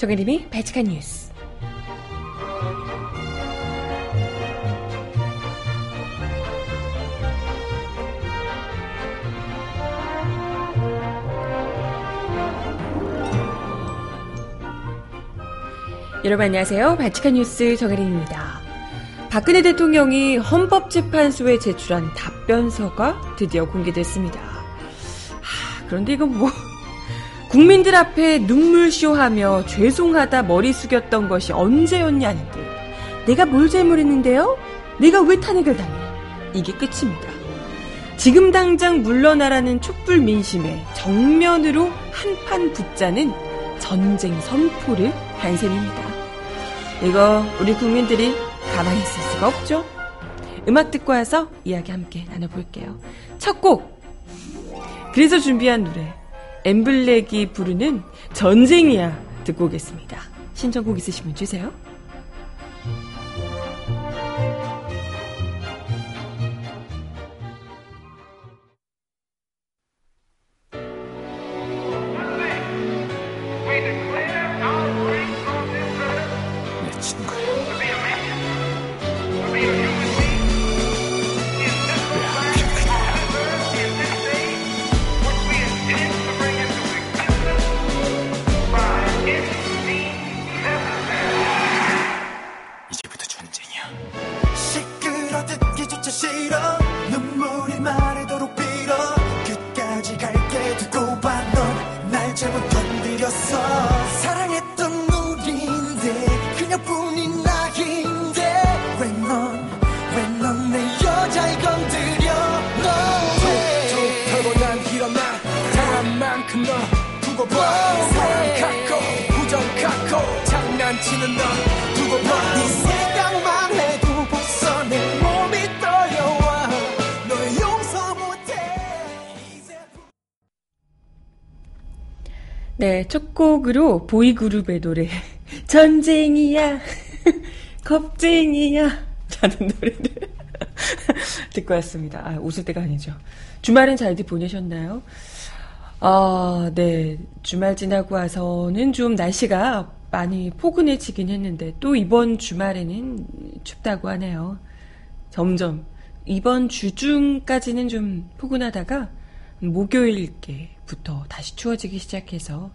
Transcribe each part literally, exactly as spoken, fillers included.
정혜림이 발칙한 뉴스. 여러분 안녕하세요. 발칙한 뉴스 정혜림입니다. 박근혜 대통령이 헌법재판소에 제출한 답변서가 드디어 공개됐습니다. 하, 그런데 이건 뭐... 국민들 앞에 눈물쇼하며 죄송하다 머리 숙였던 것이 언제였냐는데 내가 뭘 잘못했는데요? 내가 왜 탄핵을 당해? 이게 끝입니다. 지금 당장 물러나라는 촛불 민심에 정면으로 한판 붙자는 전쟁 선포를 한 셈입니다. 이거 우리 국민들이 가만히 있을 수가 없죠? 음악 듣고 와서 이야기 함께 나눠볼게요. 첫 곡! 그래서 준비한 노래 엠블랙이 부르는 전쟁이야 듣고 오겠습니다. 신청곡 있으시면 주세요. 내 친구야. 네, 첫 곡으로 보이그룹의 노래 전쟁이야 겁쟁이야 라는 노래를 듣고 왔습니다. 아, 웃을 때가 아니죠. 주말엔 잘들 보내셨나요? 아, 네. 주말 지나고 와서는 좀 날씨가 많이 포근해지긴 했는데 또 이번 주말에는 춥다고 하네요. 점점 이번 주중까지는 좀 포근하다가 목요일께부터 다시 추워지기 시작해서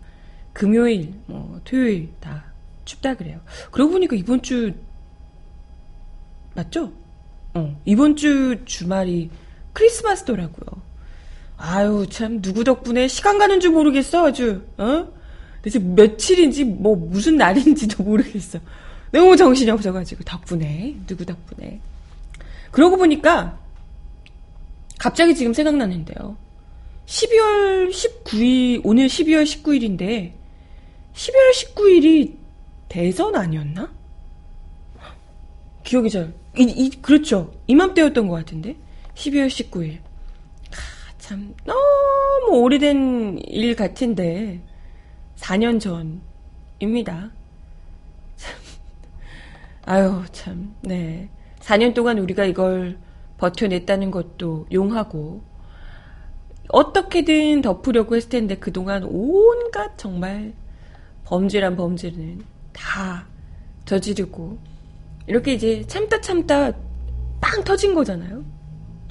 금요일, 뭐 토요일 다 춥다 그래요. 그러고 보니까 이번 주 맞죠? 어, 이번 주 주말이 크리스마스더라고요. 아유 참 누구 덕분에 시간 가는 줄 모르겠어 아주. 어? 대체 며칠인지 뭐 무슨 날인지도 모르겠어. 너무 정신이 없어가지고 덕분에 누구 덕분에. 그러고 보니까 갑자기 지금 생각나는데요. 십이월 십구일, 오늘 십이월 십구일인데 십이월 십구일이 대선 아니었나? 기억이 잘... 이, 이, 그렇죠. 이맘때였던 것 같은데. 십이월 십구일. 아, 참 너무 오래된 일 같은데 사 년 전입니다. 참... 아유 참... 네. 사 년 동안 우리가 이걸 버텨냈다는 것도 용하고 어떻게든 덮으려고 했을 텐데 그동안 온갖 정말 범죄란 범죄는 다 저지르고 이렇게 이제 참다 참다 빵 터진 거잖아요.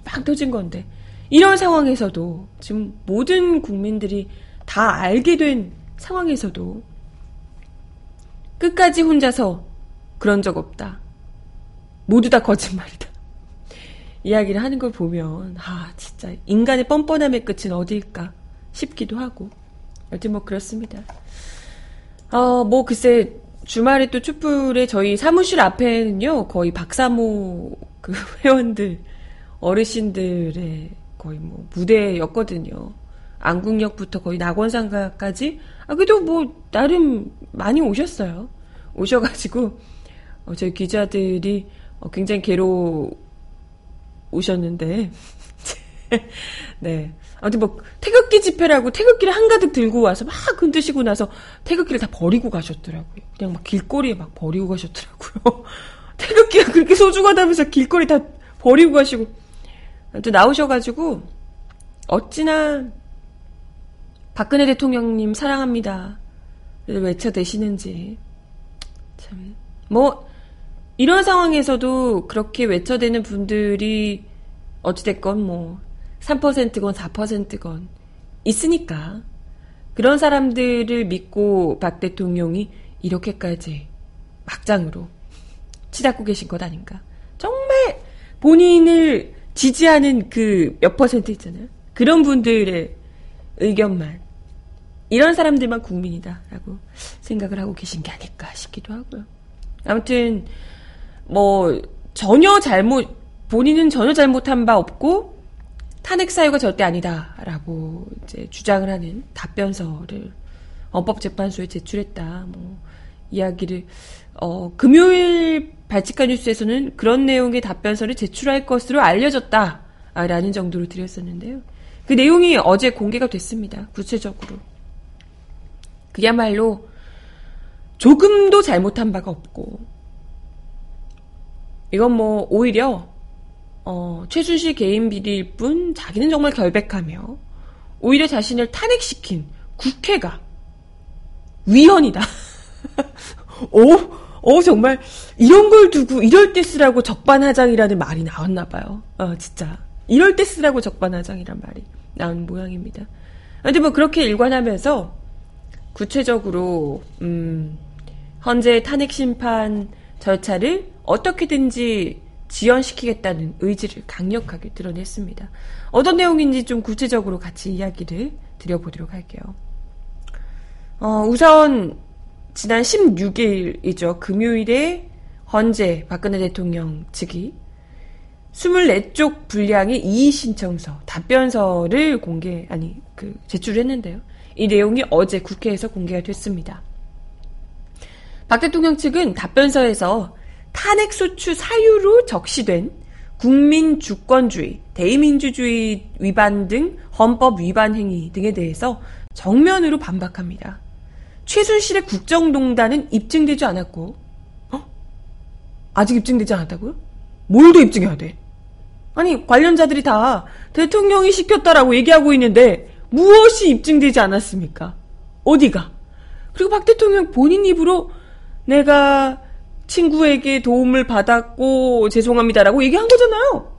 빵 터진 건데 이런 상황에서도 지금 모든 국민들이 다 알게 된 상황에서도 끝까지 혼자서 그런 적 없다. 모두 다 거짓말이다. 이야기를 하는 걸 보면 아 진짜 인간의 뻔뻔함의 끝은 어디일까 싶기도 하고 여튼 뭐 그렇습니다. 어, 뭐 글쎄 주말에 또 촛불에 저희 사무실 앞에는요 거의 박사모 그 회원들 어르신들의 거의 뭐 무대였거든요. 안국역부터 거의 낙원상가까지. 아 그래도 뭐 나름 많이 오셨어요. 오셔가지고 어, 저희 기자들이 어, 굉장히 괴로 오셨는데 네 아무튼 뭐 태극기 집회라고 태극기를 한가득 들고 와서 막 흔드시고 나서 태극기를 다 버리고 가셨더라고요. 그냥 막 길거리에 막 버리고 가셨더라고요. 태극기가 그렇게 소중하다면서 길거리 다 버리고 가시고 아무튼 나오셔가지고 어찌나 박근혜 대통령님 사랑합니다 외쳐대시는지. 참. 뭐, 이런 상황에서도 그렇게 외쳐대는 분들이 어찌됐건 뭐, 삼 퍼센트건 사 퍼센트건 있으니까. 그런 사람들을 믿고 박 대통령이 이렇게까지 막장으로 치닫고 계신 것 아닌가. 정말 본인을 지지하는 그 몇 퍼센트 있잖아요. 그런 분들의 의견만, 이런 사람들만 국민이다라고 생각을 하고 계신 게 아닐까 싶기도 하고요. 아무튼 뭐 전혀 잘못, 본인은 전혀 잘못한 바 없고 탄핵 사유가 절대 아니다라고 이제 주장을 하는 답변서를 헌법재판소에 제출했다. 뭐 이야기를 어 금요일 발칙한 뉴스에서는 그런 내용의 답변서를 제출할 것으로 알려졌다라는 정도로 드렸었는데요. 그 내용이 어제 공개가 됐습니다. 구체적으로. 그야말로 조금도 잘못한 바가 없고, 이건 뭐 오히려 어, 최순실 개인 비리일 뿐 자기는 정말 결백하며 오히려 자신을 탄핵시킨 국회가 위헌이다. 오, 오, 정말 이런 걸 두고 이럴 때 쓰라고 적반하장이라는 말이 나왔나 봐요. 어, 진짜 이럴 때 쓰라고 적반하장이란 말이 나온 모양입니다. 근데 뭐 그렇게 일관하면서 구체적으로 음, 현재 탄핵 심판 절차를 어떻게든지 지연시키겠다는 의지를 강력하게 드러냈습니다. 어떤 내용인지 좀 구체적으로 같이 이야기를 드려보도록 할게요. 어, 우선 지난 십육 일이죠. 금요일에 헌재 박근혜 대통령 측이 이십사 쪽 분량의 이의신청서, 답변서를 공개, 아니, 그, 제출을 했는데요. 이 내용이 어제 국회에서 공개가 됐습니다. 박 대통령 측은 답변서에서 탄핵소추 사유로 적시된 국민 주권주의, 대의민주주의 위반 등 헌법 위반 행위 등에 대해서 정면으로 반박합니다. 최순실의 국정농단은 입증되지 않았고, 어? 아직 입증되지 않았다고요? 뭘 더 입증해야 돼? 아니, 관련자들이 다 대통령이 시켰다라고 얘기하고 있는데 무엇이 입증되지 않았습니까? 어디가? 그리고 박 대통령 본인 입으로 내가 친구에게 도움을 받았고 죄송합니다라고 얘기한 거잖아요.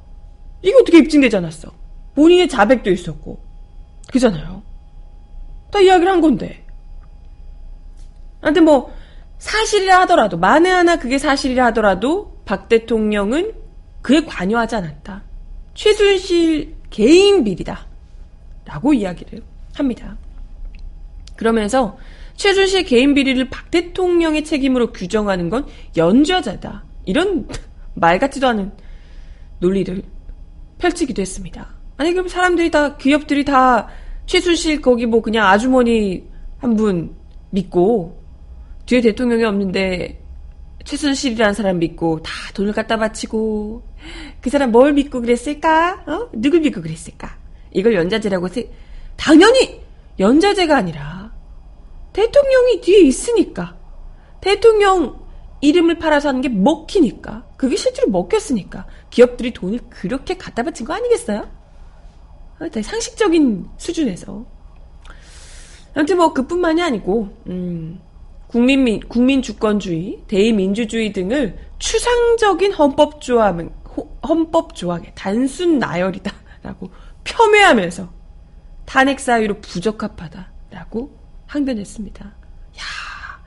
이게 어떻게 입증되지 않았어? 본인의 자백도 있었고 그잖아요. 다 이야기를 한 건데. 아무튼 뭐 사실이라 하더라도, 만에 하나 그게 사실이라 하더라도 박 대통령은 그에 관여하지 않았다, 최순실 개인 비리다 라고 이야기를 합니다. 그러면서 최순실 개인 비리를 박 대통령의 책임으로 규정하는 건 연좌자다, 이런 말 같지도 않은 논리를 펼치기도 했습니다. 아니, 그럼 사람들이 다, 기업들이 다 최순실 거기 뭐 그냥 아주머니 한 분 믿고, 뒤에 대통령이 없는데 최순실이라는 사람 믿고 다 돈을 갖다 바치고, 그 사람 뭘 믿고 그랬을까? 어? 누굴 믿고 그랬을까? 이걸 연좌제라고 세... 당연히 연좌제가 아니라 대통령이 뒤에 있으니까, 대통령 이름을 팔아서 하는 게 먹히니까, 그게 실제로 먹혔으니까 기업들이 돈을 그렇게 갖다 바친 거 아니겠어요? 상식적인 수준에서. 아무튼 뭐 그뿐만이 아니고 음, 국민, 국민주권주의, 대의민주주의 등을 추상적인 헌법조항, 헌법조항의 단순 나열이다 라고 폄훼하면서 탄핵 사유로 부적합하다라고 항변했습니다. 야,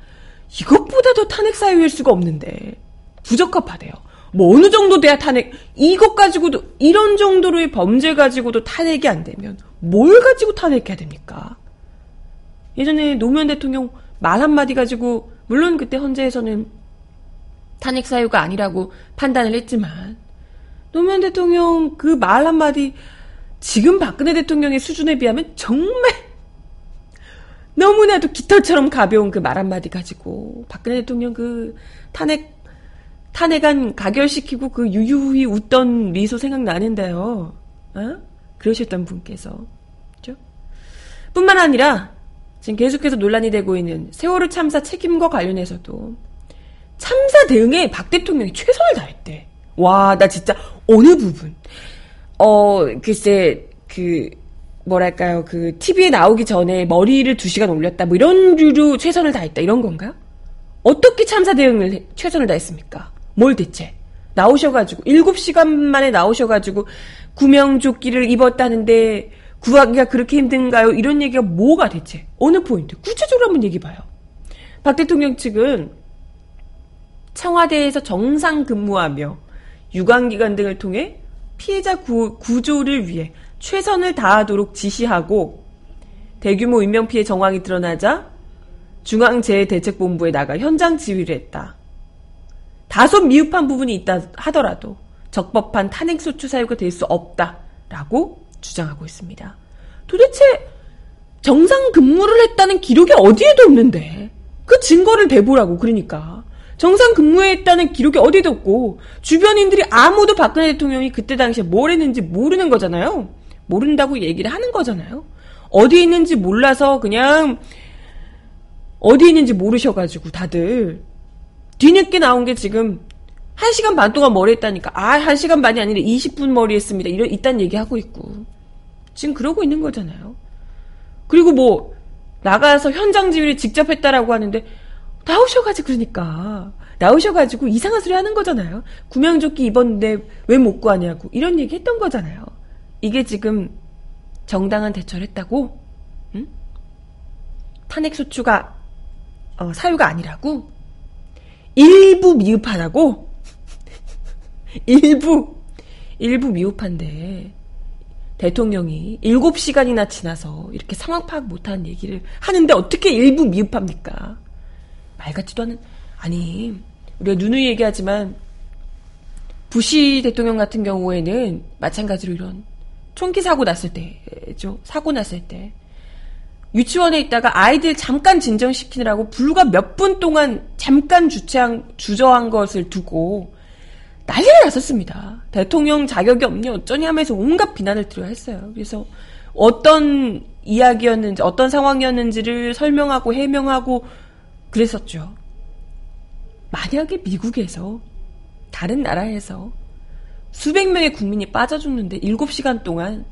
이것보다 더 탄핵 사유일 수가 없는데 부적합하대요. 뭐 어느 정도 돼야 탄핵, 이것 가지고도, 이런 정도로의 범죄 가지고도 탄핵이 안 되면 뭘 가지고 탄핵해야 됩니까? 예전에 노무현 대통령 말 한마디 가지고, 물론 그때 헌재에서는 탄핵 사유가 아니라고 판단을 했지만, 노무현 대통령 그 말 한마디 지금 박근혜 대통령의 수준에 비하면 정말 너무나도 깃털처럼 가벼운 그 말 한마디 가지고 박근혜 대통령 그 탄핵, 탄핵안 가결시키고 그 유유히 웃던 미소 생각나는데요. 어? 그러셨던 분께서. 그죠? 뿐만 아니라 지금 계속해서 논란이 되고 있는 세월호 참사 책임과 관련해서도 참사 대응에 박 대통령이 최선을 다했대. 와, 나 진짜 어느 부분. 어, 글쎄, 그, 뭐랄까요, 그 티비에 나오기 전에 머리를 두 시간 올렸다, 뭐 이런 류로 최선을 다했다, 이런 건가요? 어떻게 참사 대응을 해, 최선을 다했습니까? 뭘 대체? 나오셔가지고 일곱 시간 만에 나오셔가지고 구명조끼를 입었다는데 구하기가 그렇게 힘든가요? 이런 얘기가 뭐가 대체? 어느 포인트? 구체적으로 한번 얘기해봐요. 박 대통령 측은 청와대에서 정상 근무하며 유관기관 등을 통해 피해자 구, 구조를 위해 최선을 다하도록 지시하고 대규모 인명피해 정황이 드러나자 중앙재해대책본부에 나가 현장 지휘를 했다. 다소 미흡한 부분이 있다 하더라도 적법한 탄핵소추 사유가 될 수 없다라고 주장하고 있습니다. 도대체 정상 근무를 했다는 기록이 어디에도 없는데 그 증거를 대보라고. 그러니까 정상 근무했다는 기록이 어디도 없고 주변인들이 아무도 박근혜 대통령이 그때 당시에 뭘 했는지 모르는 거잖아요. 모른다고 얘기를 하는 거잖아요. 어디 있는지 몰라서 그냥 어디 있는지 모르셔가지고 다들 뒤늦게 나온 게 지금 한 시간 반 동안 머리 했다니까. 아, 한 시간 반이 아니라 이십 분 머리 했습니다. 이런, 이딴 얘기하고 있고. 지금 그러고 있는 거잖아요. 그리고 뭐, 나가서 현장 지휘를 직접 했다라고 하는데, 나오셔가지고, 그러니까. 나오셔가지고 이상한 소리 하는 거잖아요. 구명조끼 입었는데 왜 못 구하냐고. 이런 얘기 했던 거잖아요. 이게 지금 정당한 대처를 했다고? 응? 탄핵소추가, 어, 사유가 아니라고? 일부 미흡하다고? 일부 일부 미흡한데 대통령이 일곱 시간이나 지나서 이렇게 상황 파악 못하는 얘기를 하는데 어떻게 일부 미흡합니까? 말 같지도 않은. 아니, 우리가 누누이 얘기하지만 부시 대통령 같은 경우에는 마찬가지로 이런 총기 사고 났을 때죠. 사고 났을 때 유치원에 있다가 아이들 잠깐 진정시키느라고 불과 몇 분 동안 잠깐 주체한, 주저한 것을 두고 난리가 났었습니다. 대통령 자격이 없니 어쩌니 하면서 온갖 비난을 드려야 했어요. 그래서 어떤 이야기였는지 어떤 상황이었는지를 설명하고 해명하고 그랬었죠. 만약에 미국에서 다른 나라에서 수백 명의 국민이 빠져 죽는데 일곱 시간 동안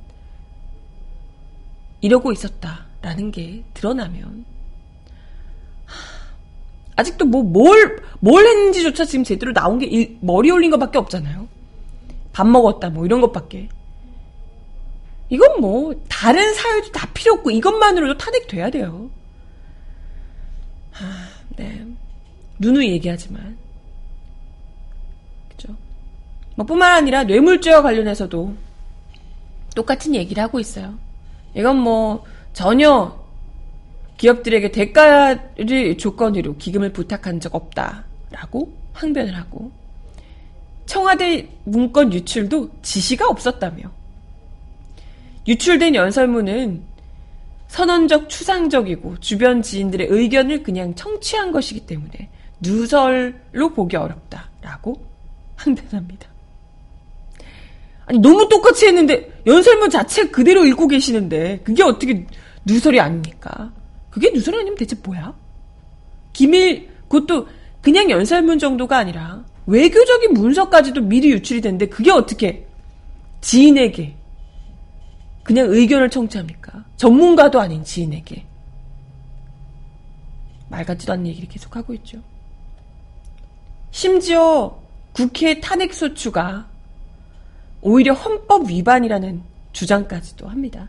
이러고 있었다 라는 게 드러나면 하, 아직도 뭐 뭘 뭘 했는지조차 지금 제대로 나온 게 일, 머리 올린 것밖에 없잖아요. 밥 먹었다 뭐 이런 것밖에. 이건 뭐 다른 사유도 다 필요 없고 이것만으로도 탄핵돼야 돼요. 하, 네, 누누이 얘기하지만 그죠? 뭐 뿐만 아니라 뇌물죄와 관련해서도 똑같은 얘기를 하고 있어요. 이건 뭐 전혀 기업들에게 대가를 조건으로 기금을 부탁한 적 없다라고 항변을 하고 청와대 문건 유출도 지시가 없었다며 유출된 연설문은 선언적 추상적이고 주변 지인들의 의견을 그냥 청취한 것이기 때문에 누설로 보기 어렵다라고 항변합니다. 아니 너무 똑같이 했는데 연설문 자체 그대로 읽고 계시는데 그게 어떻게 누설이 아닙니까? 그게 누설이 아니면 대체 뭐야? 기밀, 그것도 그냥 연설문 정도가 아니라 외교적인 문서까지도 미리 유출이 됐는데 그게 어떻게 지인에게 그냥 의견을 청취합니까? 전문가도 아닌 지인에게. 말 같지도 않은 얘기를 계속하고 있죠. 심지어 국회 탄핵소추가 오히려 헌법 위반이라는 주장까지도 합니다.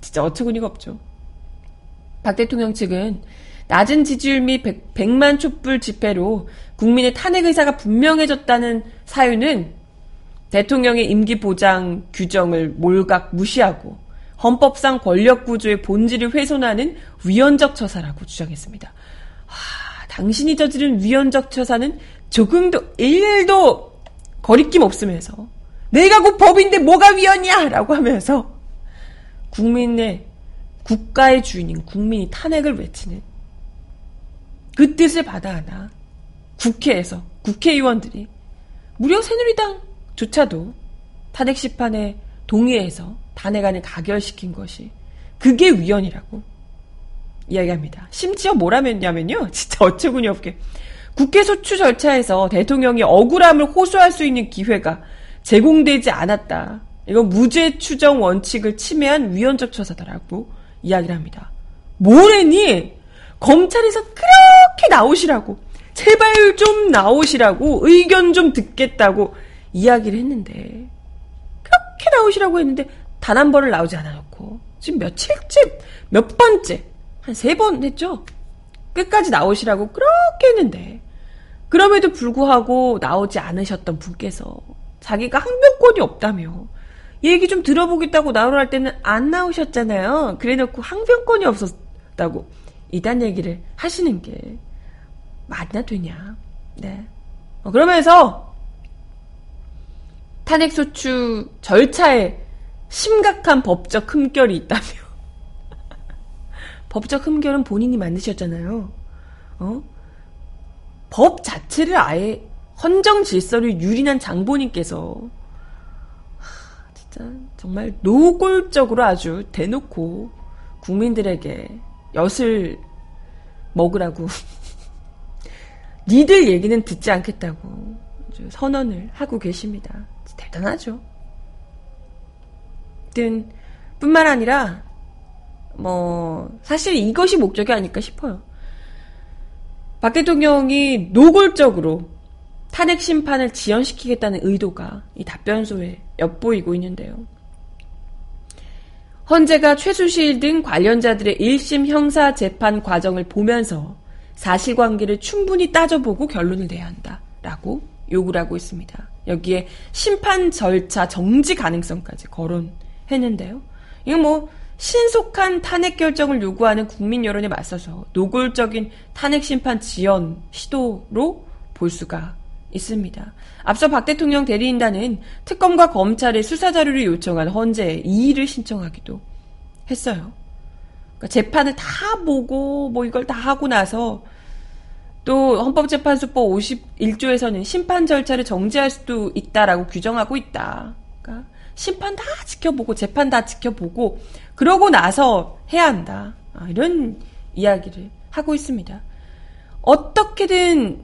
진짜 어처구니가 없죠. 박 대통령 측은 낮은 지지율 및 백만 촛불 집회로 국민의 탄핵 의사가 분명해졌다는 사유는 대통령의 임기 보장 규정을 몰각 무시하고 헌법상 권력 구조의 본질을 훼손하는 위헌적 처사라고 주장했습니다. 하, 당신이 저지른 위헌적 처사는 조금도 일일도 거리낌 없으면서 내가 곧 법인데 뭐가 위헌이야 라고 하면서 국민의 국가의 주인인 국민이 탄핵을 외치는 그 뜻을 받아하나 국회에서 국회의원들이 무려 새누리당조차도 탄핵 시판에 동의해서 탄핵안을 가결시킨 것이 그게 위헌이라고 이야기합니다. 심지어 뭐라면요, 진짜 어처구니없게 국회 소추 절차에서 대통령이 억울함을 호소할 수 있는 기회가 제공되지 않았다 이건 무죄 추정 원칙을 침해한 위헌적 처사다라고 이야기를 합니다. 뭐래니? 검찰에서 그렇게 나오시라고, 제발 좀 나오시라고, 의견 좀 듣겠다고 이야기를 했는데, 그렇게 나오시라고 했는데 단 한 번을 나오지 않아놓고 지금 며칠째, 몇 번째, 한 세 번 했죠? 끝까지 나오시라고 그렇게 했는데, 그럼에도 불구하고 나오지 않으셨던 분께서 자기가 항변권이 없다며 얘기 좀 들어보겠다고 나오랄 때는 안 나오셨잖아요. 그래놓고 항변권이 없었다고 이딴 얘기를 하시는 게 맞나 되냐. 네. 어, 그러면서 탄핵소추 절차에 심각한 법적 흠결이 있다며. 법적 흠결은 본인이 만드셨잖아요. 어? 법 자체를 아예 헌정 질서를 유린한 장본인께서, 하, 진짜 정말 노골적으로 아주 대놓고 국민들에게 엿을 먹으라고 니들 얘기는 듣지 않겠다고 선언을 하고 계십니다. 대단하죠. 뿐만 아니라 뭐 사실 이것이 목적이 아닐까 싶어요. 박 대통령이 노골적으로 탄핵 심판을 지연시키겠다는 의도가 이 답변서에 엿보이고 있는데요. 헌재가 최순실 등 관련자들의 일심 형사 재판 과정을 보면서 사실관계를 충분히 따져보고 결론을 내야 한다라고 요구를 하고 있습니다. 여기에 심판 절차 정지 가능성까지 거론했는데요. 이건 뭐 신속한 탄핵 결정을 요구하는 국민 여론에 맞서서 노골적인 탄핵 심판 지연 시도로 볼 수가 있습니다. 앞서 박 대통령 대리인단은 특검과 검찰의 수사 자료를 요청한 헌재에 이의를 신청하기도 했어요. 그러니까 재판을 다 보고 뭐 이걸 다 하고 나서 또 헌법재판소법 오십일 조에서는 심판 절차를 정지할 수도 있다라고 규정하고 있다. 그러니까 심판 다 지켜보고 재판 다 지켜보고 그러고 나서 해야 한다. 아, 이런 이야기를 하고 있습니다. 어떻게든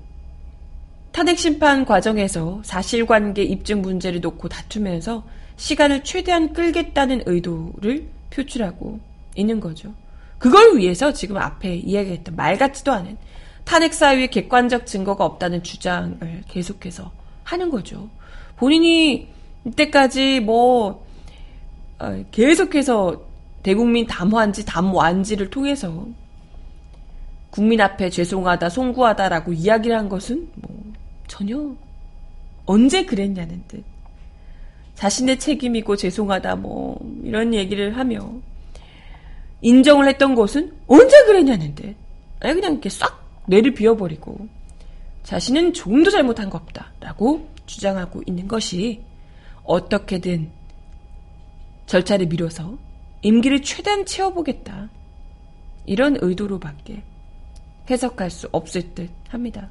탄핵 심판 과정에서 사실관계 입증 문제를 놓고 다투면서 시간을 최대한 끌겠다는 의도를 표출하고 있는 거죠. 그걸 위해서 지금 앞에 이야기했던 말 같지도 않은 탄핵 사유에 객관적 증거가 없다는 주장을 계속해서 하는 거죠. 본인이 이때까지 뭐 계속해서 대국민 담화인지 담완지를 통해서 국민 앞에 죄송하다, 송구하다라고 이야기를 한 것은 뭐 전혀 언제 그랬냐는 듯 자신의 책임이고 죄송하다 뭐 이런 얘기를 하며, 인정을 했던 것은 언제 그랬냐는 듯 아니 그냥 이렇게 싹 뇌를 비워버리고 자신은 조금도 잘못한 거 없다라고 주장하고 있는 것이 어떻게든 절차를 미뤄서 임기를 최대한 채워보겠다 이런 의도로밖에 해석할 수 없을 듯 합니다.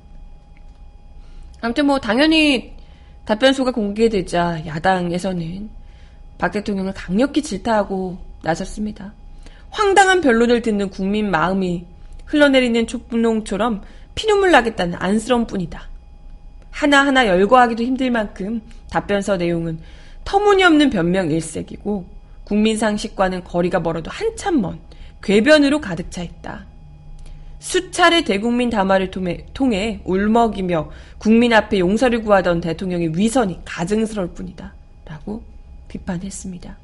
아무튼 뭐 당연히 답변서가 공개되자 야당에서는 박 대통령을 강력히 질타하고 나섰습니다. 황당한 변론을 듣는 국민 마음이 흘러내리는 촛불농처럼 피눈물 나겠다는 안쓰러움 뿐이다. 하나하나 열거하기도 힘들 만큼 답변서 내용은 터무니없는 변명 일색이고 국민 상식과는 거리가 멀어도 한참 먼 궤변으로 가득 차 있다. 수차례 대국민 담화를 통해, 통해 울먹이며 국민 앞에 용서를 구하던 대통령의 위선이 가증스러울 뿐이다 라고 비판했습니다.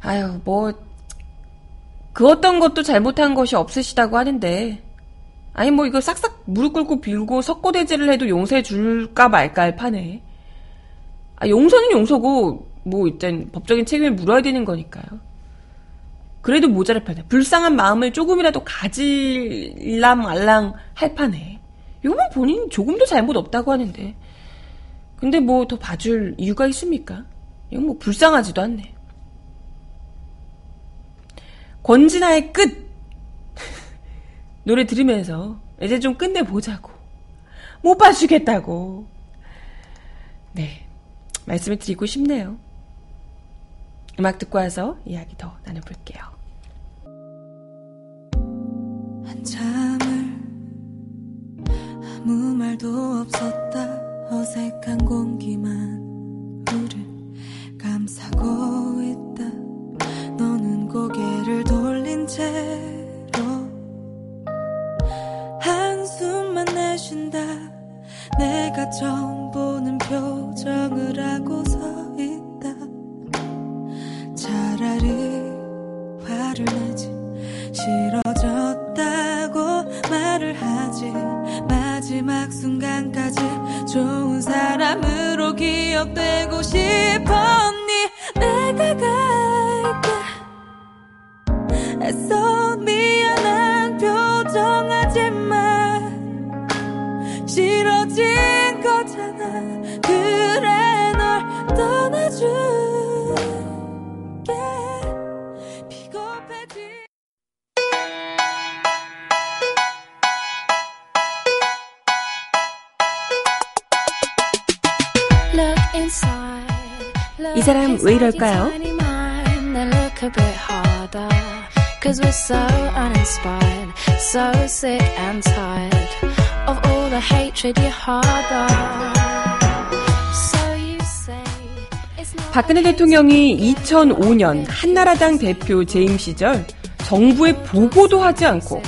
아유 뭐 그 어떤 것도 잘못한 것이 없으시다고 하는데, 아니 뭐 이거 싹싹 무릎 꿇고 빌고 석고대죄를 해도 용서해 줄까 말까 할 판에, 아 용서는 용서고 뭐 일단 법적인 책임을 물어야 되는 거니까요. 그래도 모자랄 판에, 불쌍한 마음을 조금이라도 가질랑 말랑 할 판에, 요번 본인 조금도 잘못 없다고 하는데 근데 뭐 더 봐줄 이유가 있습니까? 이건 뭐 불쌍하지도 않네. 권진아의 끝 노래 들으면서 이제 좀 끝내보자고, 못 봐주겠다고, 네, 말씀을 드리고 싶네요. 음악 듣고 와서 이야기 더 나눠볼게요. 한참을 아무 말도 없었다. 어색한 공기만 내가 처음 보는 표정을 하고 서 있다. 차라리 화를 내지, 싫어졌다고 말을 하지. 마지막 순간까지 좋은 사람으로 기억되고 싶었니? 내가 갈게. 애써 미안한 표정 하지 마. 싫어진 거잖아. 그래 널 떠나줄게. 비겁해지. 이 사람 왜 이럴까요? Cause we're so uninspired, so sick and tired of all the hatred you harbor. So you say it's not. 박근혜 대통령이 이천오 년 한나라당 대표 재임 시절 정부에 보고도 하지 않고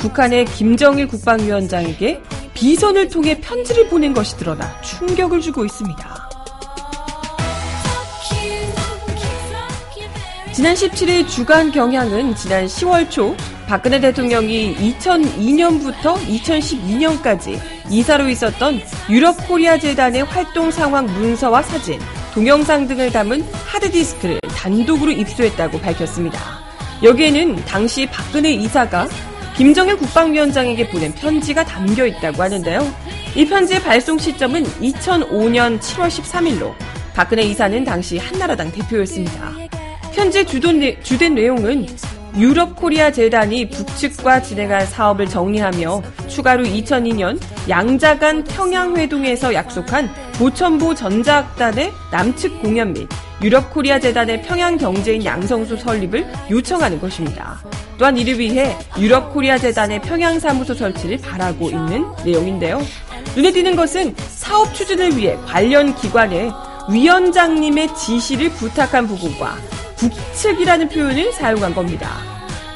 북한의 김정일 국방위원장에게 비선을 통해 편지를 보낸 것이 드러나 충격을 주고 있습니다. 지난 십칠 일 주간경향은 지난 시월 초 박근혜 대통령이 이천이 년부터 이천십이 년까지 이사로 있었던 유럽코리아재단의 활동 상황 문서와 사진, 동영상 등을 담은 하드디스크를 단독으로 입수했다고 밝혔습니다. 여기에는 당시 박근혜 이사가 김정일 국방위원장에게 보낸 편지가 담겨있다고 하는데요. 이 편지의 발송 시점은 이천오 년 칠월 십삼일로 박근혜 이사는 당시 한나라당 대표였습니다. 현재 주된 내용은 유럽코리아재단이 북측과 진행할 사업을 정리하며 추가로 이천이 년 양자 간 평양회동에서 약속한 보천보 전자악단의 남측 공연 및 유럽코리아재단의 평양경제인 양성소 설립을 요청하는 것입니다. 또한 이를 위해 유럽코리아재단의 평양사무소 설치를 바라고 있는 내용인데요. 눈에 띄는 것은 사업 추진을 위해 관련 기관에 위원장님의 지시를 부탁한 부분과 북측이라는 표현을 사용한 겁니다.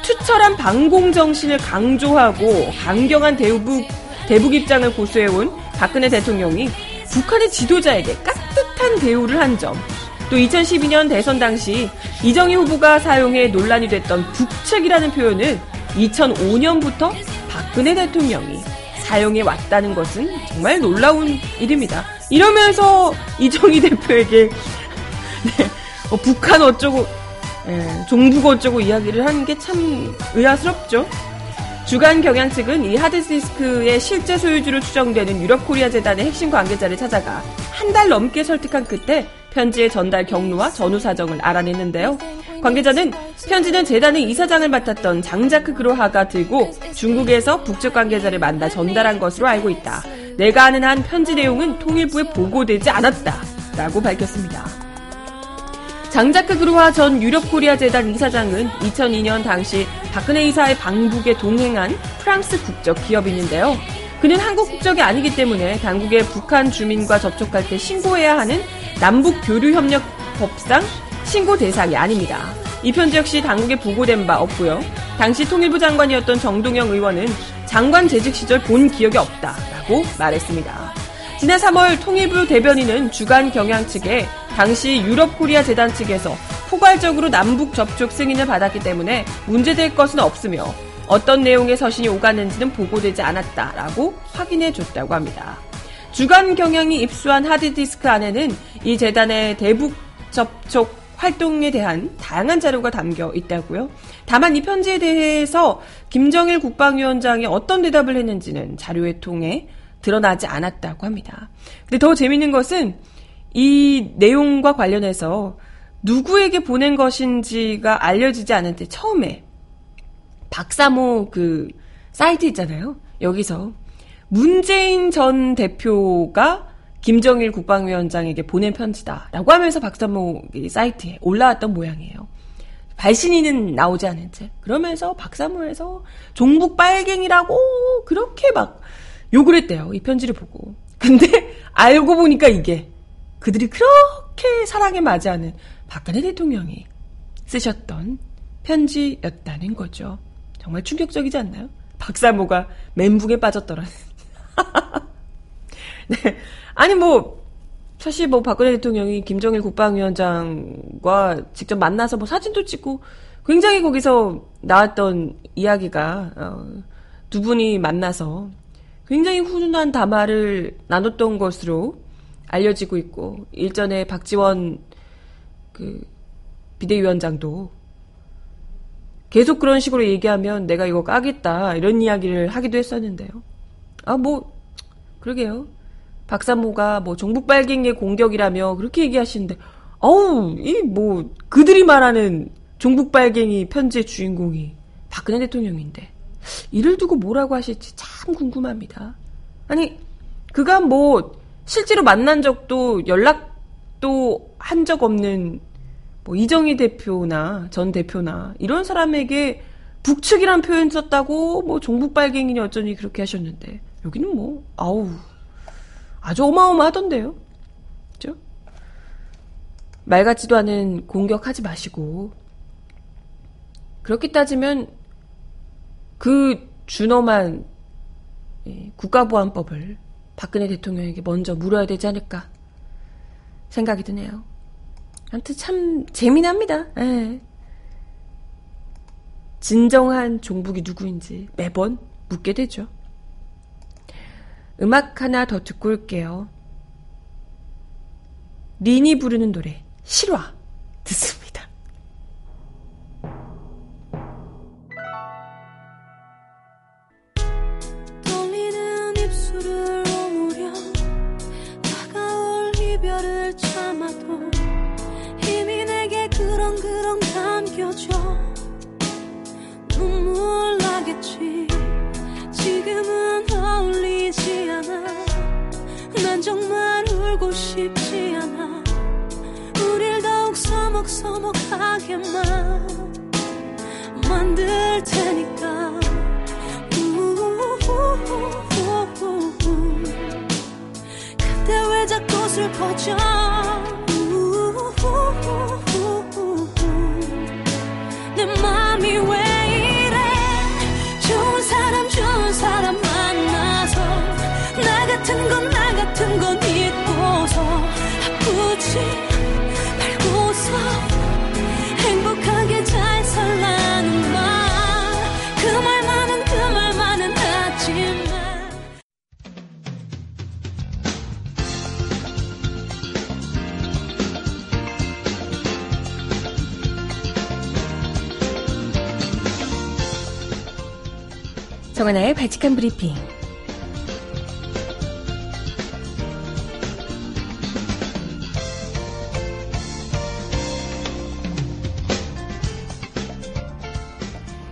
투철한 방공정신을 강조하고 강경한 대북, 대북 입장을 고수해온 박근혜 대통령이 북한의 지도자에게 깍듯한 대우를 한 점, 또 이천십이 년 대선 당시 이정희 후보가 사용해 논란이 됐던 북측이라는 표현을 이천오 년부터 박근혜 대통령이 사용해왔다는 것은 정말 놀라운 일입니다. 이러면서 이정희 대표에게 네, 어, 북한 어쩌고, 예, 종북 어쩌고 이야기를 하는 게 참 의아스럽죠. 주간경향 측은 이 하드디스크의 실제 소유주로 추정되는 유럽코리아재단의 핵심 관계자를 찾아가 한 달 넘게 설득한 끝에 편지의 전달 경로와 전후 사정을 알아냈는데요. 관계자는 편지는 재단의 이사장을 맡았던 장자크 그로하가 들고 중국에서 북측 관계자를 만나 전달한 것으로 알고 있다. 내가 아는 한 편지 내용은 통일부에 보고되지 않았다. 라고 밝혔습니다. 장자크 그로하 전 유럽코리아재단 이사장은 이천이 년 당시 박근혜 이사의 방북에 동행한 프랑스 국적 기업인인데요. 그는 한국 국적이 아니기 때문에 당국에 북한 주민과 접촉할 때 신고해야 하는 남북교류협력법상 신고 대상이 아닙니다. 이 편지 역시 당국에 보고된 바 없고요. 당시 통일부 장관이었던 정동영 의원은 장관 재직 시절 본 기억이 없다라고 말했습니다. 지난 삼월 통일부 대변인은 주간경향 측에 당시 유럽코리아재단 측에서 포괄적으로 남북 접촉 승인을 받았기 때문에 문제될 것은 없으며 어떤 내용의 서신이 오갔는지는 보고되지 않았다라고 확인해줬다고 합니다. 주간경향이 입수한 하드디스크 안에는 이 재단의 대북 접촉 활동에 대한 다양한 자료가 담겨 있다고요. 다만 이 편지에 대해서 김정일 국방위원장이 어떤 대답을 했는지는 자료에 통해 드러나지 않았다고 합니다. 근데 더 재밌는 것은 이 내용과 관련해서 누구에게 보낸 것인지가 알려지지 않은데 처음에 박사모 그 사이트 있잖아요. 여기서 문재인 전 대표가 김정일 국방위원장에게 보낸 편지다라고 하면서 박사모 사이트에 올라왔던 모양이에요. 발신인은 나오지 않은 채. 그러면서 박사모에서 종북 빨갱이라고 그렇게 막 욕을 했대요. 이 편지를 보고. 근데 알고 보니까 이게 그들이 그렇게 사랑에 맞이하는 박근혜 대통령이 쓰셨던 편지였다는 거죠. 정말 충격적이지 않나요? 박사모가 멘붕에 빠졌더라는. 네. 아니 뭐 사실 뭐 박근혜 대통령이 김정일 국방위원장과 직접 만나서 뭐 사진도 찍고 굉장히 거기서 나왔던 이야기가 어, 두 분이 만나서 굉장히 훈훈한 담화를 나눴던 것으로 알려지고 있고 일전에 박지원 그 비대위원장도 계속 그런 식으로 얘기하면 내가 이거 까겠다 이런 이야기를 하기도 했었는데요. 아 뭐 그러게요. 박사모가 뭐 종북빨갱이의 공격이라며 그렇게 얘기하시는데 어우 이 뭐 그들이 말하는 종북빨갱이 편지의 주인공이 박근혜 대통령인데 이를 두고 뭐라고 하실지 참 궁금합니다. 아니 그가 뭐 실제로 만난 적도 연락도 한 적 없는 뭐 이정희 대표나 전 대표나 이런 사람에게 북측이란 표현 썼다고 뭐 종북빨갱이니 어쩌니 그렇게 하셨는데 여기는 뭐 아우 아주 어마어마하던데요. 그죠? 말 같지도 않은 공격하지 마시고 그렇게 따지면 그 준엄한 국가보안법을 박근혜 대통령에게 먼저 물어야 되지 않을까 생각이 드네요. 아무튼 참 재미납니다. 에. 진정한 종북이 누구인지 매번 묻게 되죠. 음악 하나 더 듣고 올게요. 린이 부르는 노래 실화 듣습니다. 떨리는 입술을 오므려 다가올 이별을 참아도 이미 내게 그런 그런 감겨져 눈물 나겠지. 지금은 어울리지 않아. 난 정말 울고 싶지 않아. 우릴 더욱 서먹서먹하게만 만들 테니까. 우우우우우우. 그때 왜 자꾸 슬퍼져. 우우우우우우. 내 맘이 왜 사람 만나서 나 같은 건 나 같은 건 잊고서 아프지 말고서 행복하게 잘 살라는 말 그 말만은 그 말만은 하지만 정하나의 발칙한 브리핑.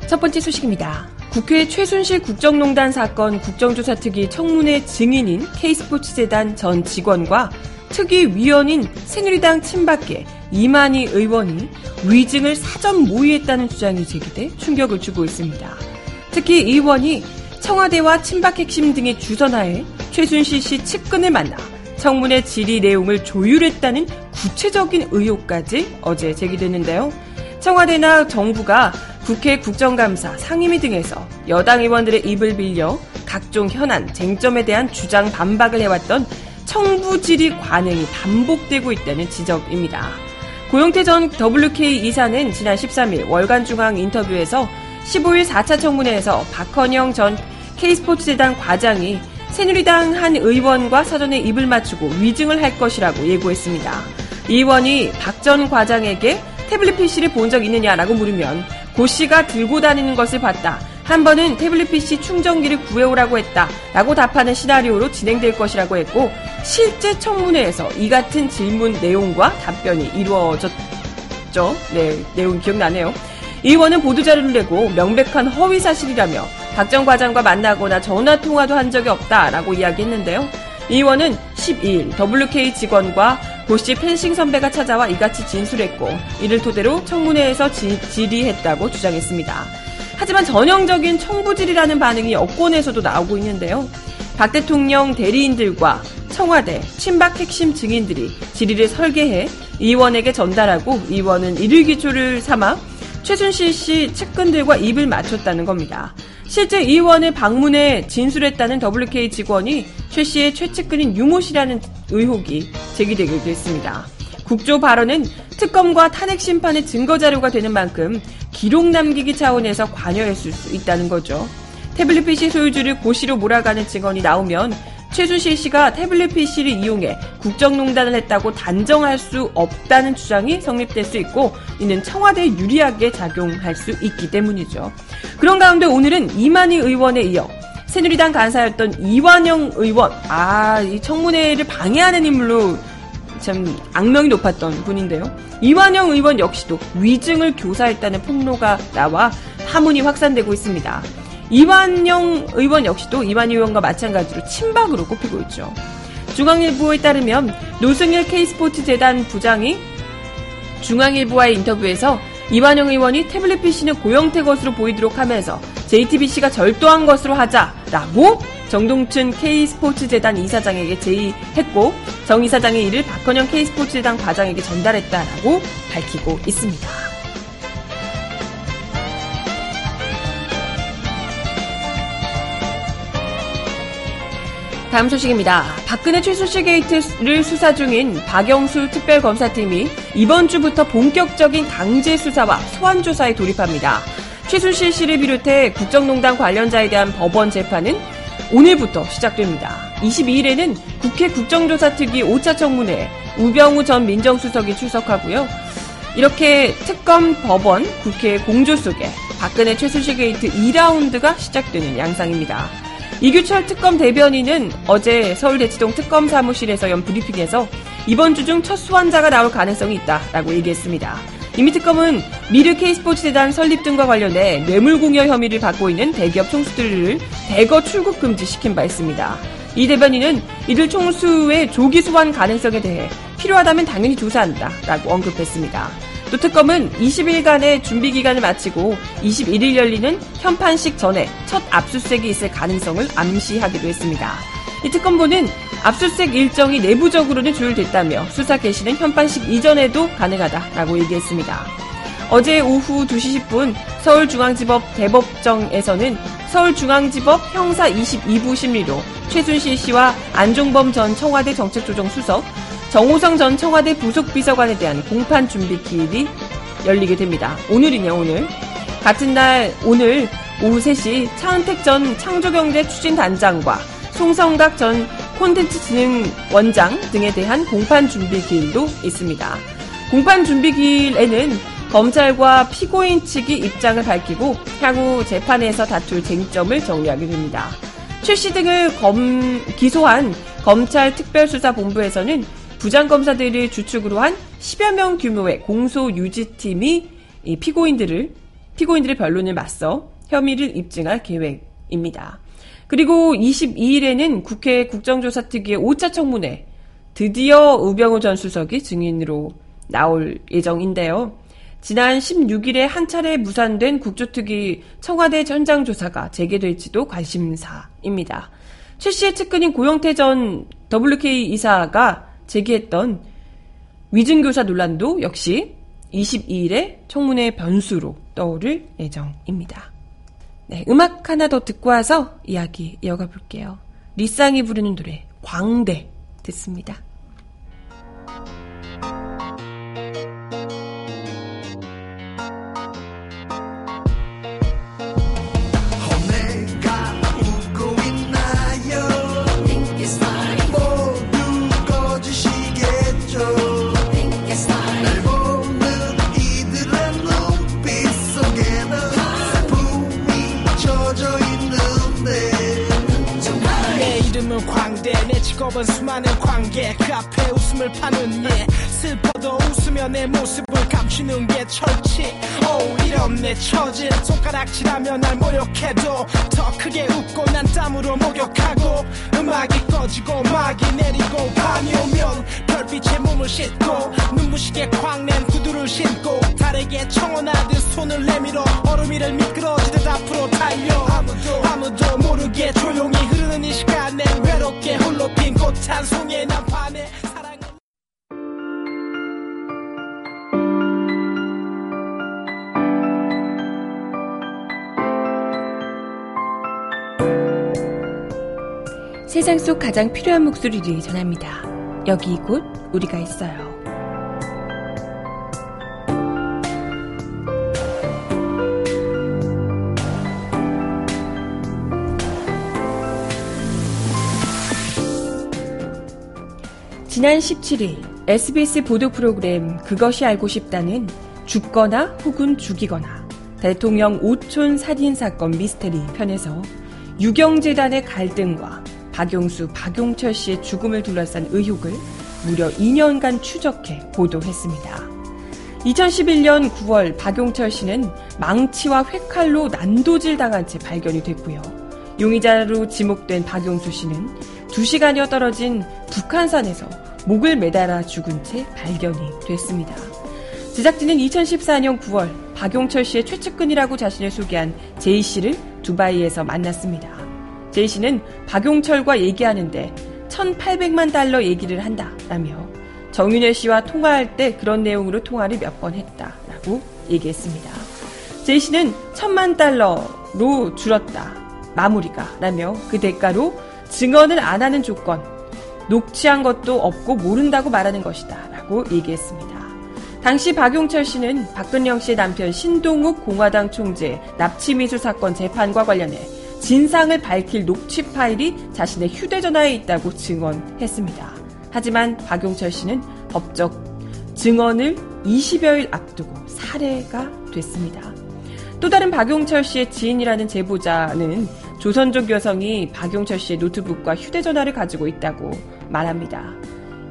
첫 번째 소식입니다. 국회 최순실 국정농단 사건 국정조사 특위 청문회 증인인 K스포츠재단 전 직원과 특위 위원인 새누리당 친박계 이만희 의원이 위증을 사전 모의했다는 주장이 제기돼 충격을 주고 있습니다. 특히 이 의원이 청와대와 친박 핵심 등의 주선하에 최순실 씨 측근을 만나 청문회 질의 내용을 조율했다는 구체적인 의혹까지 어제 제기됐는데요. 청와대나 정부가 국회 국정감사, 상임위 등에서 여당 의원들의 입을 빌려 각종 현안, 쟁점에 대한 주장 반박을 해왔던 청부 질의 관행이 반복되고 있다는 지적입니다. 고영태 전 더블유케이 이사는 지난 십삼일 월간중앙 인터뷰에서 십오일 사차 청문회에서 박헌영 전 K스포츠재단 과장이 새누리당 한 의원과 사전에 입을 맞추고 위증을 할 것이라고 예고했습니다. 이 의원이 박 전 과장에게 태블릿 피씨를 본 적 있느냐라고 물으면 고 씨가 들고 다니는 것을 봤다. 한 번은 태블릿 피씨 충전기를 구해오라고 했다. 라고 답하는 시나리오로 진행될 것이라고 했고 실제 청문회에서 이 같은 질문 내용과 답변이 이루어졌죠. 네, 내용 기억나네요. 이 의원은 보도자료를 내고 명백한 허위사실이라며 박 전 과장과 만나거나 전화통화도 한 적이 없다라고 이야기했는데요. 이 의원은 십이일 더블유케이 직원과 고씨 펜싱 선배가 찾아와 이같이 진술했고 이를 토대로 청문회에서 지, 질의했다고 주장했습니다. 하지만 전형적인 청부질이라는 반응이 여권에서도 나오고 있는데요. 박 대통령 대리인들과 청와대, 친박 핵심 증인들이 질의를 설계해 이 의원에게 전달하고 이 의원은 이를 기초를 삼아 최순실 씨 측근들과 입을 맞췄다는 겁니다. 실제 이 의원을 방문해 진술했다는 더블유케이 직원이 최 씨의 최측근인 유모 씨라는 의혹이 제기되기도 했습니다. 국조 발언은 특검과 탄핵 심판의 증거자료가 되는 만큼 기록 남기기 차원에서 관여했을 수 있다는 거죠. 태블릿 피씨 소유주를 고시로 몰아가는 증언이 나오면 최순실 씨가 태블릿 피씨를 이용해 국정농단을 했다고 단정할 수 없다는 주장이 성립될 수 있고, 이는 청와대에 유리하게 작용할 수 있기 때문이죠. 그런 가운데 오늘은 이만희 의원에 이어 새누리당 간사였던 이완영 의원, 아, 이 청문회를 방해하는 인물로 참 악명이 높았던 분인데요. 이완영 의원 역시도 위증을 교사했다는 폭로가 나와 파문이 확산되고 있습니다. 이완영 의원 역시도 이만희 의원과 마찬가지로 친박으로 꼽히고 있죠. 중앙일보에 따르면 노승일 K스포츠재단 부장이 중앙일보와의 인터뷰에서 이완영 의원이 태블릿 피씨는 고영태 것으로 보이도록 하면서 제이티비씨가 절도한 것으로 하자라고 정동춘 K스포츠재단 이사장에게 제의했고, 정 이사장이 이를 박헌영 K스포츠재단 과장에게 전달했다라고 밝히고 있습니다. 다음 소식입니다. 박근혜 최순실 게이트를 수사 중인 박영수 특별검사팀이 이번 주부터 본격적인 강제 수사와 소환 조사에 돌입합니다. 최순실 씨를 비롯해 국정농단 관련자에 대한 법원 재판은 오늘부터 시작됩니다. 이십이일에는 국회 국정조사특위 오차 청문회에 우병우 전 민정수석이 출석하고요. 이렇게 특검, 법원, 국회의 공조 속에 박근혜 최순실 게이트 이라운드가 시작되는 양상입니다. 이규철 특검 대변인은 어제 서울대치동 특검 사무실에서 연 브리핑에서 이번 주 중 첫 소환자가 나올 가능성이 있다라고 얘기했습니다. 이미 특검은 미르 K스포츠재단 설립 등과 관련해 뇌물공여 혐의를 받고 있는 대기업 총수들을 대거 출국 금지시킨 바 있습니다. 이 대변인은 이들 총수의 조기 소환 가능성에 대해 필요하다면 당연히 조사한다라고 언급했습니다. 또 특검은 이십일간의 준비기간을 마치고 이십일일 열리는 현판식 전에 첫 압수수색이 있을 가능성을 암시하기도 했습니다. 이 특검보는 압수수색 일정이 내부적으로는 조율됐다며 수사 개시는 현판식 이전에도 가능하다라고 얘기했습니다. 어제 오후 두시 십분 서울중앙지법 대법정에서는 서울중앙지법 형사 이십이부 심리로 최순실 씨와 안종범 전 청와대 정책조정수석, 정호성 전 청와대 부속비서관에 대한 공판 준비 기일이 열리게 됩니다. 오늘이냐 오늘. 같은 날 오늘 오후 세시 차은택 전 창조경제 추진단장과 송성각 전 콘텐츠진흥원장 등에 대한 공판 준비 기일도 있습니다. 공판 준비 기일에는 검찰과 피고인 측이 입장을 밝히고 향후 재판에서 다툴 쟁점을 정리하게 됩니다. 최 씨 등을 검, 기소한 검찰특별수사본부에서는 부장검사들을 주축으로 한 십여 명 규모의 공소유지팀이 이 피고인들을, 피고인들의 변론을 맞서 혐의를 입증할 계획입니다. 그리고 이십이일에는 국회 국정조사특위의 오차 청문회, 드디어 우병우 전 수석이 증인으로 나올 예정인데요. 지난 십육일에 한 차례 무산된 국조특위 청와대 현장조사가 재개될지도 관심사입니다. 최 씨의 측근인 고영태 전 더블유케이 이사가 제기했던 위증교사 논란도 역시 이십이일에 청문회 변수로 떠오를 예정입니다. 네, 음악 하나 더 듣고 와서 이야기 이어가 볼게요. 리쌍이 부르는 노래 광대 듣습니다. 직업은 수많은 관객 그 앞에 웃음을 파는 예 슬퍼도 웃으며 내 모습을 감추는 게 철칙 오 이런 내 처질 손가락질하며 날 모욕해도 더 크게 웃고 난 땀으로 목욕하고 음악이 꺼지고 막이 내리고 밤이 오면 별빛에 몸을 씻고 눈부시게 광낸 구두를 신고 달에게 청혼하듯 손을 내밀어 얼음 위를 미끄러지듯 앞으로 달려 아무도 아무도 모르게 조용히 흐르는 이 시간에 외롭게 홀로 빈 꽃 한 송이에 난 반해 사랑은 세상 속 가장 필요한 목소리를 전합니다. 여기 이곳 우리가 있어요. 지난 십칠 일 에스비에스 보도 프로그램 그것이 알고 싶다는 죽거나 혹은 죽이거나 대통령 오촌 살인사건 미스테리 편에서 유경재단의 갈등과 박용수, 박용철 씨의 죽음을 둘러싼 의혹을 무려 이 년간 추적해 보도했습니다. 이천십일 년 구월 박용철 씨는 망치와 회칼로 난도질 당한 채 발견이 됐고요. 용의자로 지목된 박용수 씨는 두 시간여 떨어진 북한산에서 목을 매달아 죽은 채 발견이 됐습니다. 제작진은 이천십사 년 구월 박용철 씨의 최측근이라고 자신을 소개한 제이 씨를 두바이에서 만났습니다. 제이 씨는 박용철과 얘기하는데 천팔백만 달러 얘기를 한다라며 정윤혜 씨와 통화할 때 그런 내용으로 통화를 몇 번 했다라고 얘기했습니다. 제이 씨는 천만 달러로 줄었다. 마무리가 라며 그 대가로 증언을 안 하는 조건, 녹취한 것도 없고 모른다고 말하는 것이다 라고 얘기했습니다. 당시 박용철 씨는 박근영 씨의 남편 신동욱 공화당 총재 납치미수 사건 재판과 관련해 진상을 밝힐 녹취 파일이 자신의 휴대전화에 있다고 증언했습니다. 하지만 박용철 씨는 법적 증언을 이십여일 앞두고 살해가 됐습니다. 또 다른 박용철 씨의 지인이라는 제보자는 조선족 여성이 박용철 씨의 노트북과 휴대전화를 가지고 있다고 말합니다.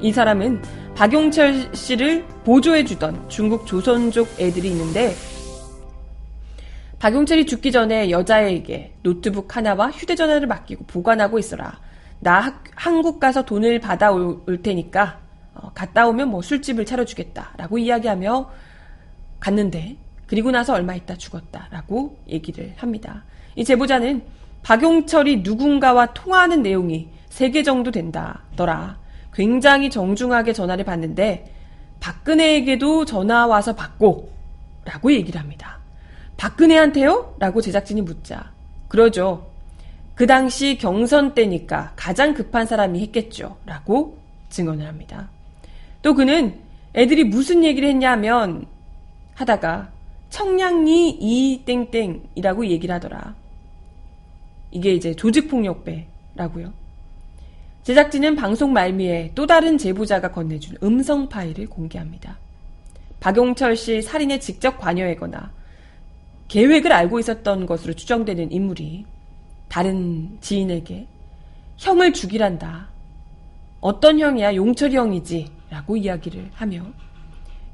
이 사람은 박용철 씨를 보조해주던 중국 조선족 애들이 있는데 박용철이 죽기 전에 여자에게 노트북 하나와 휴대전화를 맡기고 보관하고 있어라. 나 한국 가서 돈을 받아올 테니까 갔다 오면 뭐 술집을 차려주겠다라고 이야기하며 갔는데 그리고 나서 얼마 있다 죽었다라고 얘기를 합니다. 이 제보자는 박용철이 누군가와 통화하는 내용이 세 개 정도 된다더라. 굉장히 정중하게 전화를 받는데 박근혜에게도 전화 와서 받고 라고 얘기를 합니다. 박근혜한테요? 라고 제작진이 묻자 그러죠. 그 당시 경선 때니까 가장 급한 사람이 했겠죠. 라고 증언을 합니다. 또 그는 애들이 무슨 얘기를 했냐면 하다가 청량리 이 땡땡이라고 얘기를 하더라. 이게 이제 조직폭력배라고요. 제작진은 방송 말미에 또 다른 제보자가 건네준 음성 파일을 공개합니다. 박용철 씨 살인에 직접 관여하거나 계획을 알고 있었던 것으로 추정되는 인물이 다른 지인에게 형을 죽이란다. 어떤 형이야? 용철이 형이지. 라고 이야기를 하며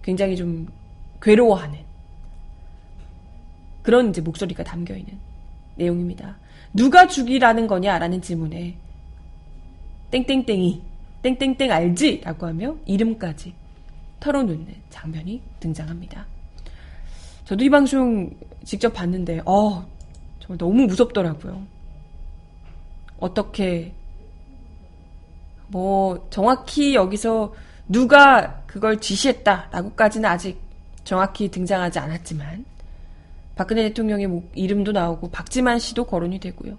굉장히 좀 괴로워하는 그런 이제 목소리가 담겨있는 내용입니다. 누가 죽이라는 거냐? 라는 질문에 땡땡땡이, 땡땡땡 알지? 라고 하며 이름까지 털어놓는 장면이 등장합니다. 저도 이 방송 직접 봤는데 어, 정말 너무 무섭더라고요. 어떻게 뭐 정확히 여기서 누가 그걸 지시했다라고까지는 아직 정확히 등장하지 않았지만 박근혜 대통령의 이름도 나오고 박지만 씨도 거론이 되고요.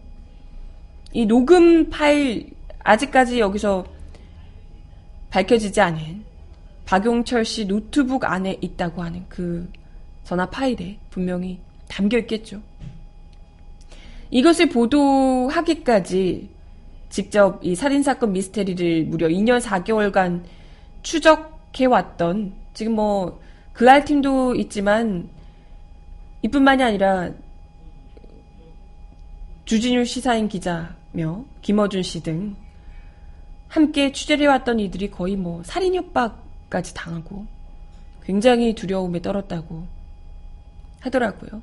이 녹음 파일 아직까지 여기서 밝혀지지 않은 박용철 씨 노트북 안에 있다고 하는 그 전화 파일에 분명히 담겨 있겠죠. 이것을 보도하기까지 직접 이 살인사건 미스테리를 무려 이 년 사 개월간 추적해왔던 지금 뭐 그알 팀도 있지만 이뿐만이 아니라 주진우 시사인 기자며 김어준 씨 등 함께 취재를 해왔던 이들이 거의 뭐 살인협박까지 당하고 굉장히 두려움에 떨었다고 하더라고요.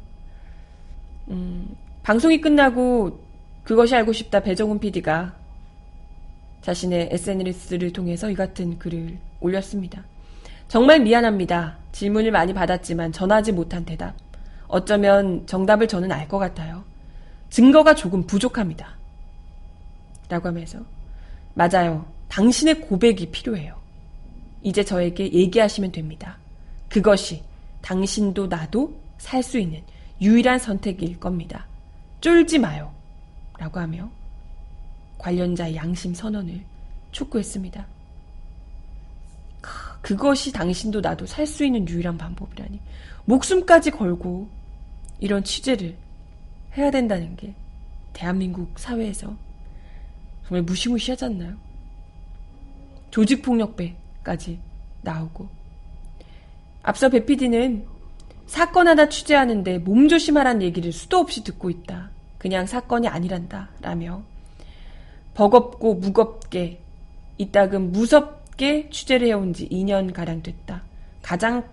음, 방송이 끝나고 그것이 알고 싶다 배정훈 피디가 자신의 에스엔에스를 통해서 이 같은 글을 올렸습니다. 정말 미안합니다. 질문을 많이 받았지만 전하지 못한 대답. 어쩌면 정답을 저는 알 것 같아요. 증거가 조금 부족합니다. 라고 하면서 맞아요. 당신의 고백이 필요해요. 이제 저에게 얘기하시면 됩니다. 그것이 당신도 나도 살 수 있는 유일한 선택일 겁니다. 쫄지 마요. 라고 하며 관련자의 양심 선언을 촉구했습니다. 그것이 당신도 나도 살 수 있는 유일한 방법이라니. 목숨까지 걸고 이런 취재를 해야 된다는 게 대한민국 사회에서 정말 무시무시하지 않나요? 조직폭력배까지 나오고. 앞서 배 피디는 사건 하나 취재하는데 몸조심하란 얘기를 수도 없이 듣고 있다. 그냥 사건이 아니란다. 라며 버겁고 무겁게 이따금 무섭게 취재를 해온 지 이 년가량 됐다. 가장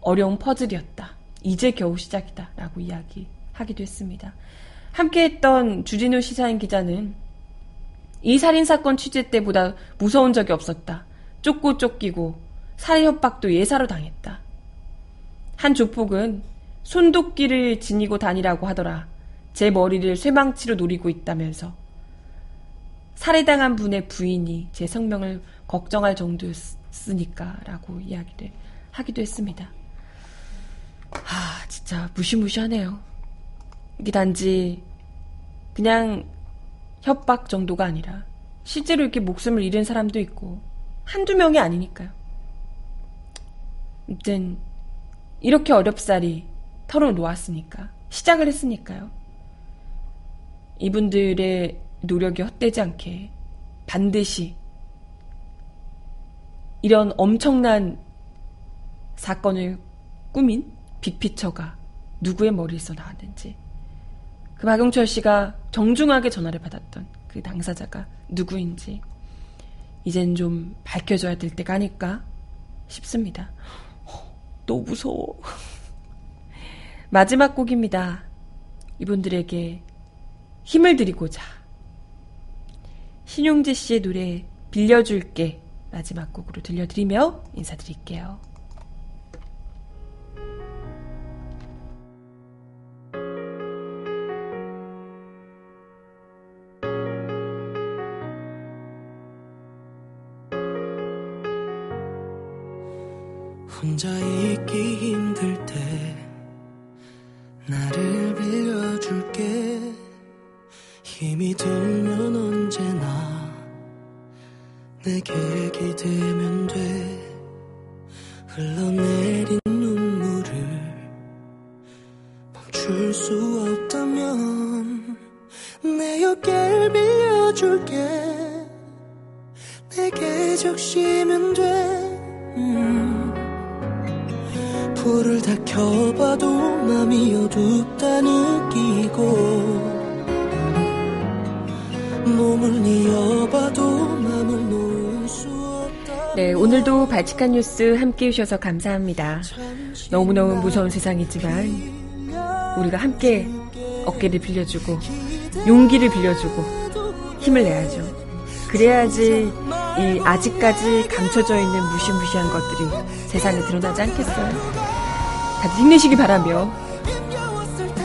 어려운 퍼즐이었다. 이제 겨우 시작이다. 라고 이야기하기도 했습니다. 함께했던 주진우 시사인 기자는 이 살인사건 취재 때보다 무서운 적이 없었다. 쫓고 쫓기고 살해 협박도 예사로 당했다. 한 조폭은 손도끼를 지니고 다니라고 하더라. 제 머리를 쇠망치로 노리고 있다면서 살해당한 분의 부인이 제 생명을 걱정할 정도였으니까 라고 이야기를 하기도 했습니다. 아, 진짜 무시무시하네요. 이게 단지 그냥 협박 정도가 아니라 실제로 이렇게 목숨을 잃은 사람도 있고 한두 명이 아니니까요. 아무튼 이렇게 어렵사리 털어놓았으니까, 시작을 했으니까요. 이분들의 노력이 헛되지 않게 반드시 이런 엄청난 사건을 꾸민 빅피처가 누구의 머리에서 나왔는지, 그 박용철 씨가 정중하게 전화를 받았던 그 당사자가 누구인지 이젠 좀 밝혀져야 될 때가 아닐까 싶습니다. 너무 무서워. 마지막 곡입니다. 이분들에게 힘을 드리고자 신용재 씨의 노래 빌려줄게 마지막 곡으로 들려드리며 인사드릴게요. 혼자 있기 힘들 때 나를 빌려줄게. 힘이 들면 언제나 내게 기대면 돼. 흘러내린 눈물을 멈출 수 없다면 내 어깨를 빌려줄게. 내게 적시면 돼. 음. 불을 다 켜봐도 맘이 어둡다 느끼고 몸을 이어봐도 맘을 놓을 수 없다. 네, 오늘도 발칙한 뉴스 함께해 주셔서 감사합니다. 너무너무 무서운 세상이지만 우리가 함께 어깨를 빌려주고 용기를 빌려주고 힘을 내야죠. 그래야지 이 아직까지 감춰져 있는 무시무시한 것들이 세상에 드러나지 않겠어요. 다들 힘내시기 바라며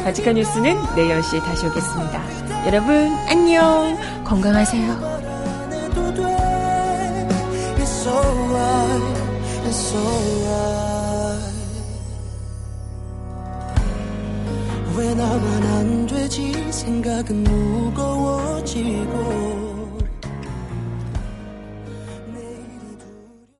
발칙한 뉴스는 내일 열 시에 다시 오겠습니다. 여러분 안녕. 건강하세요.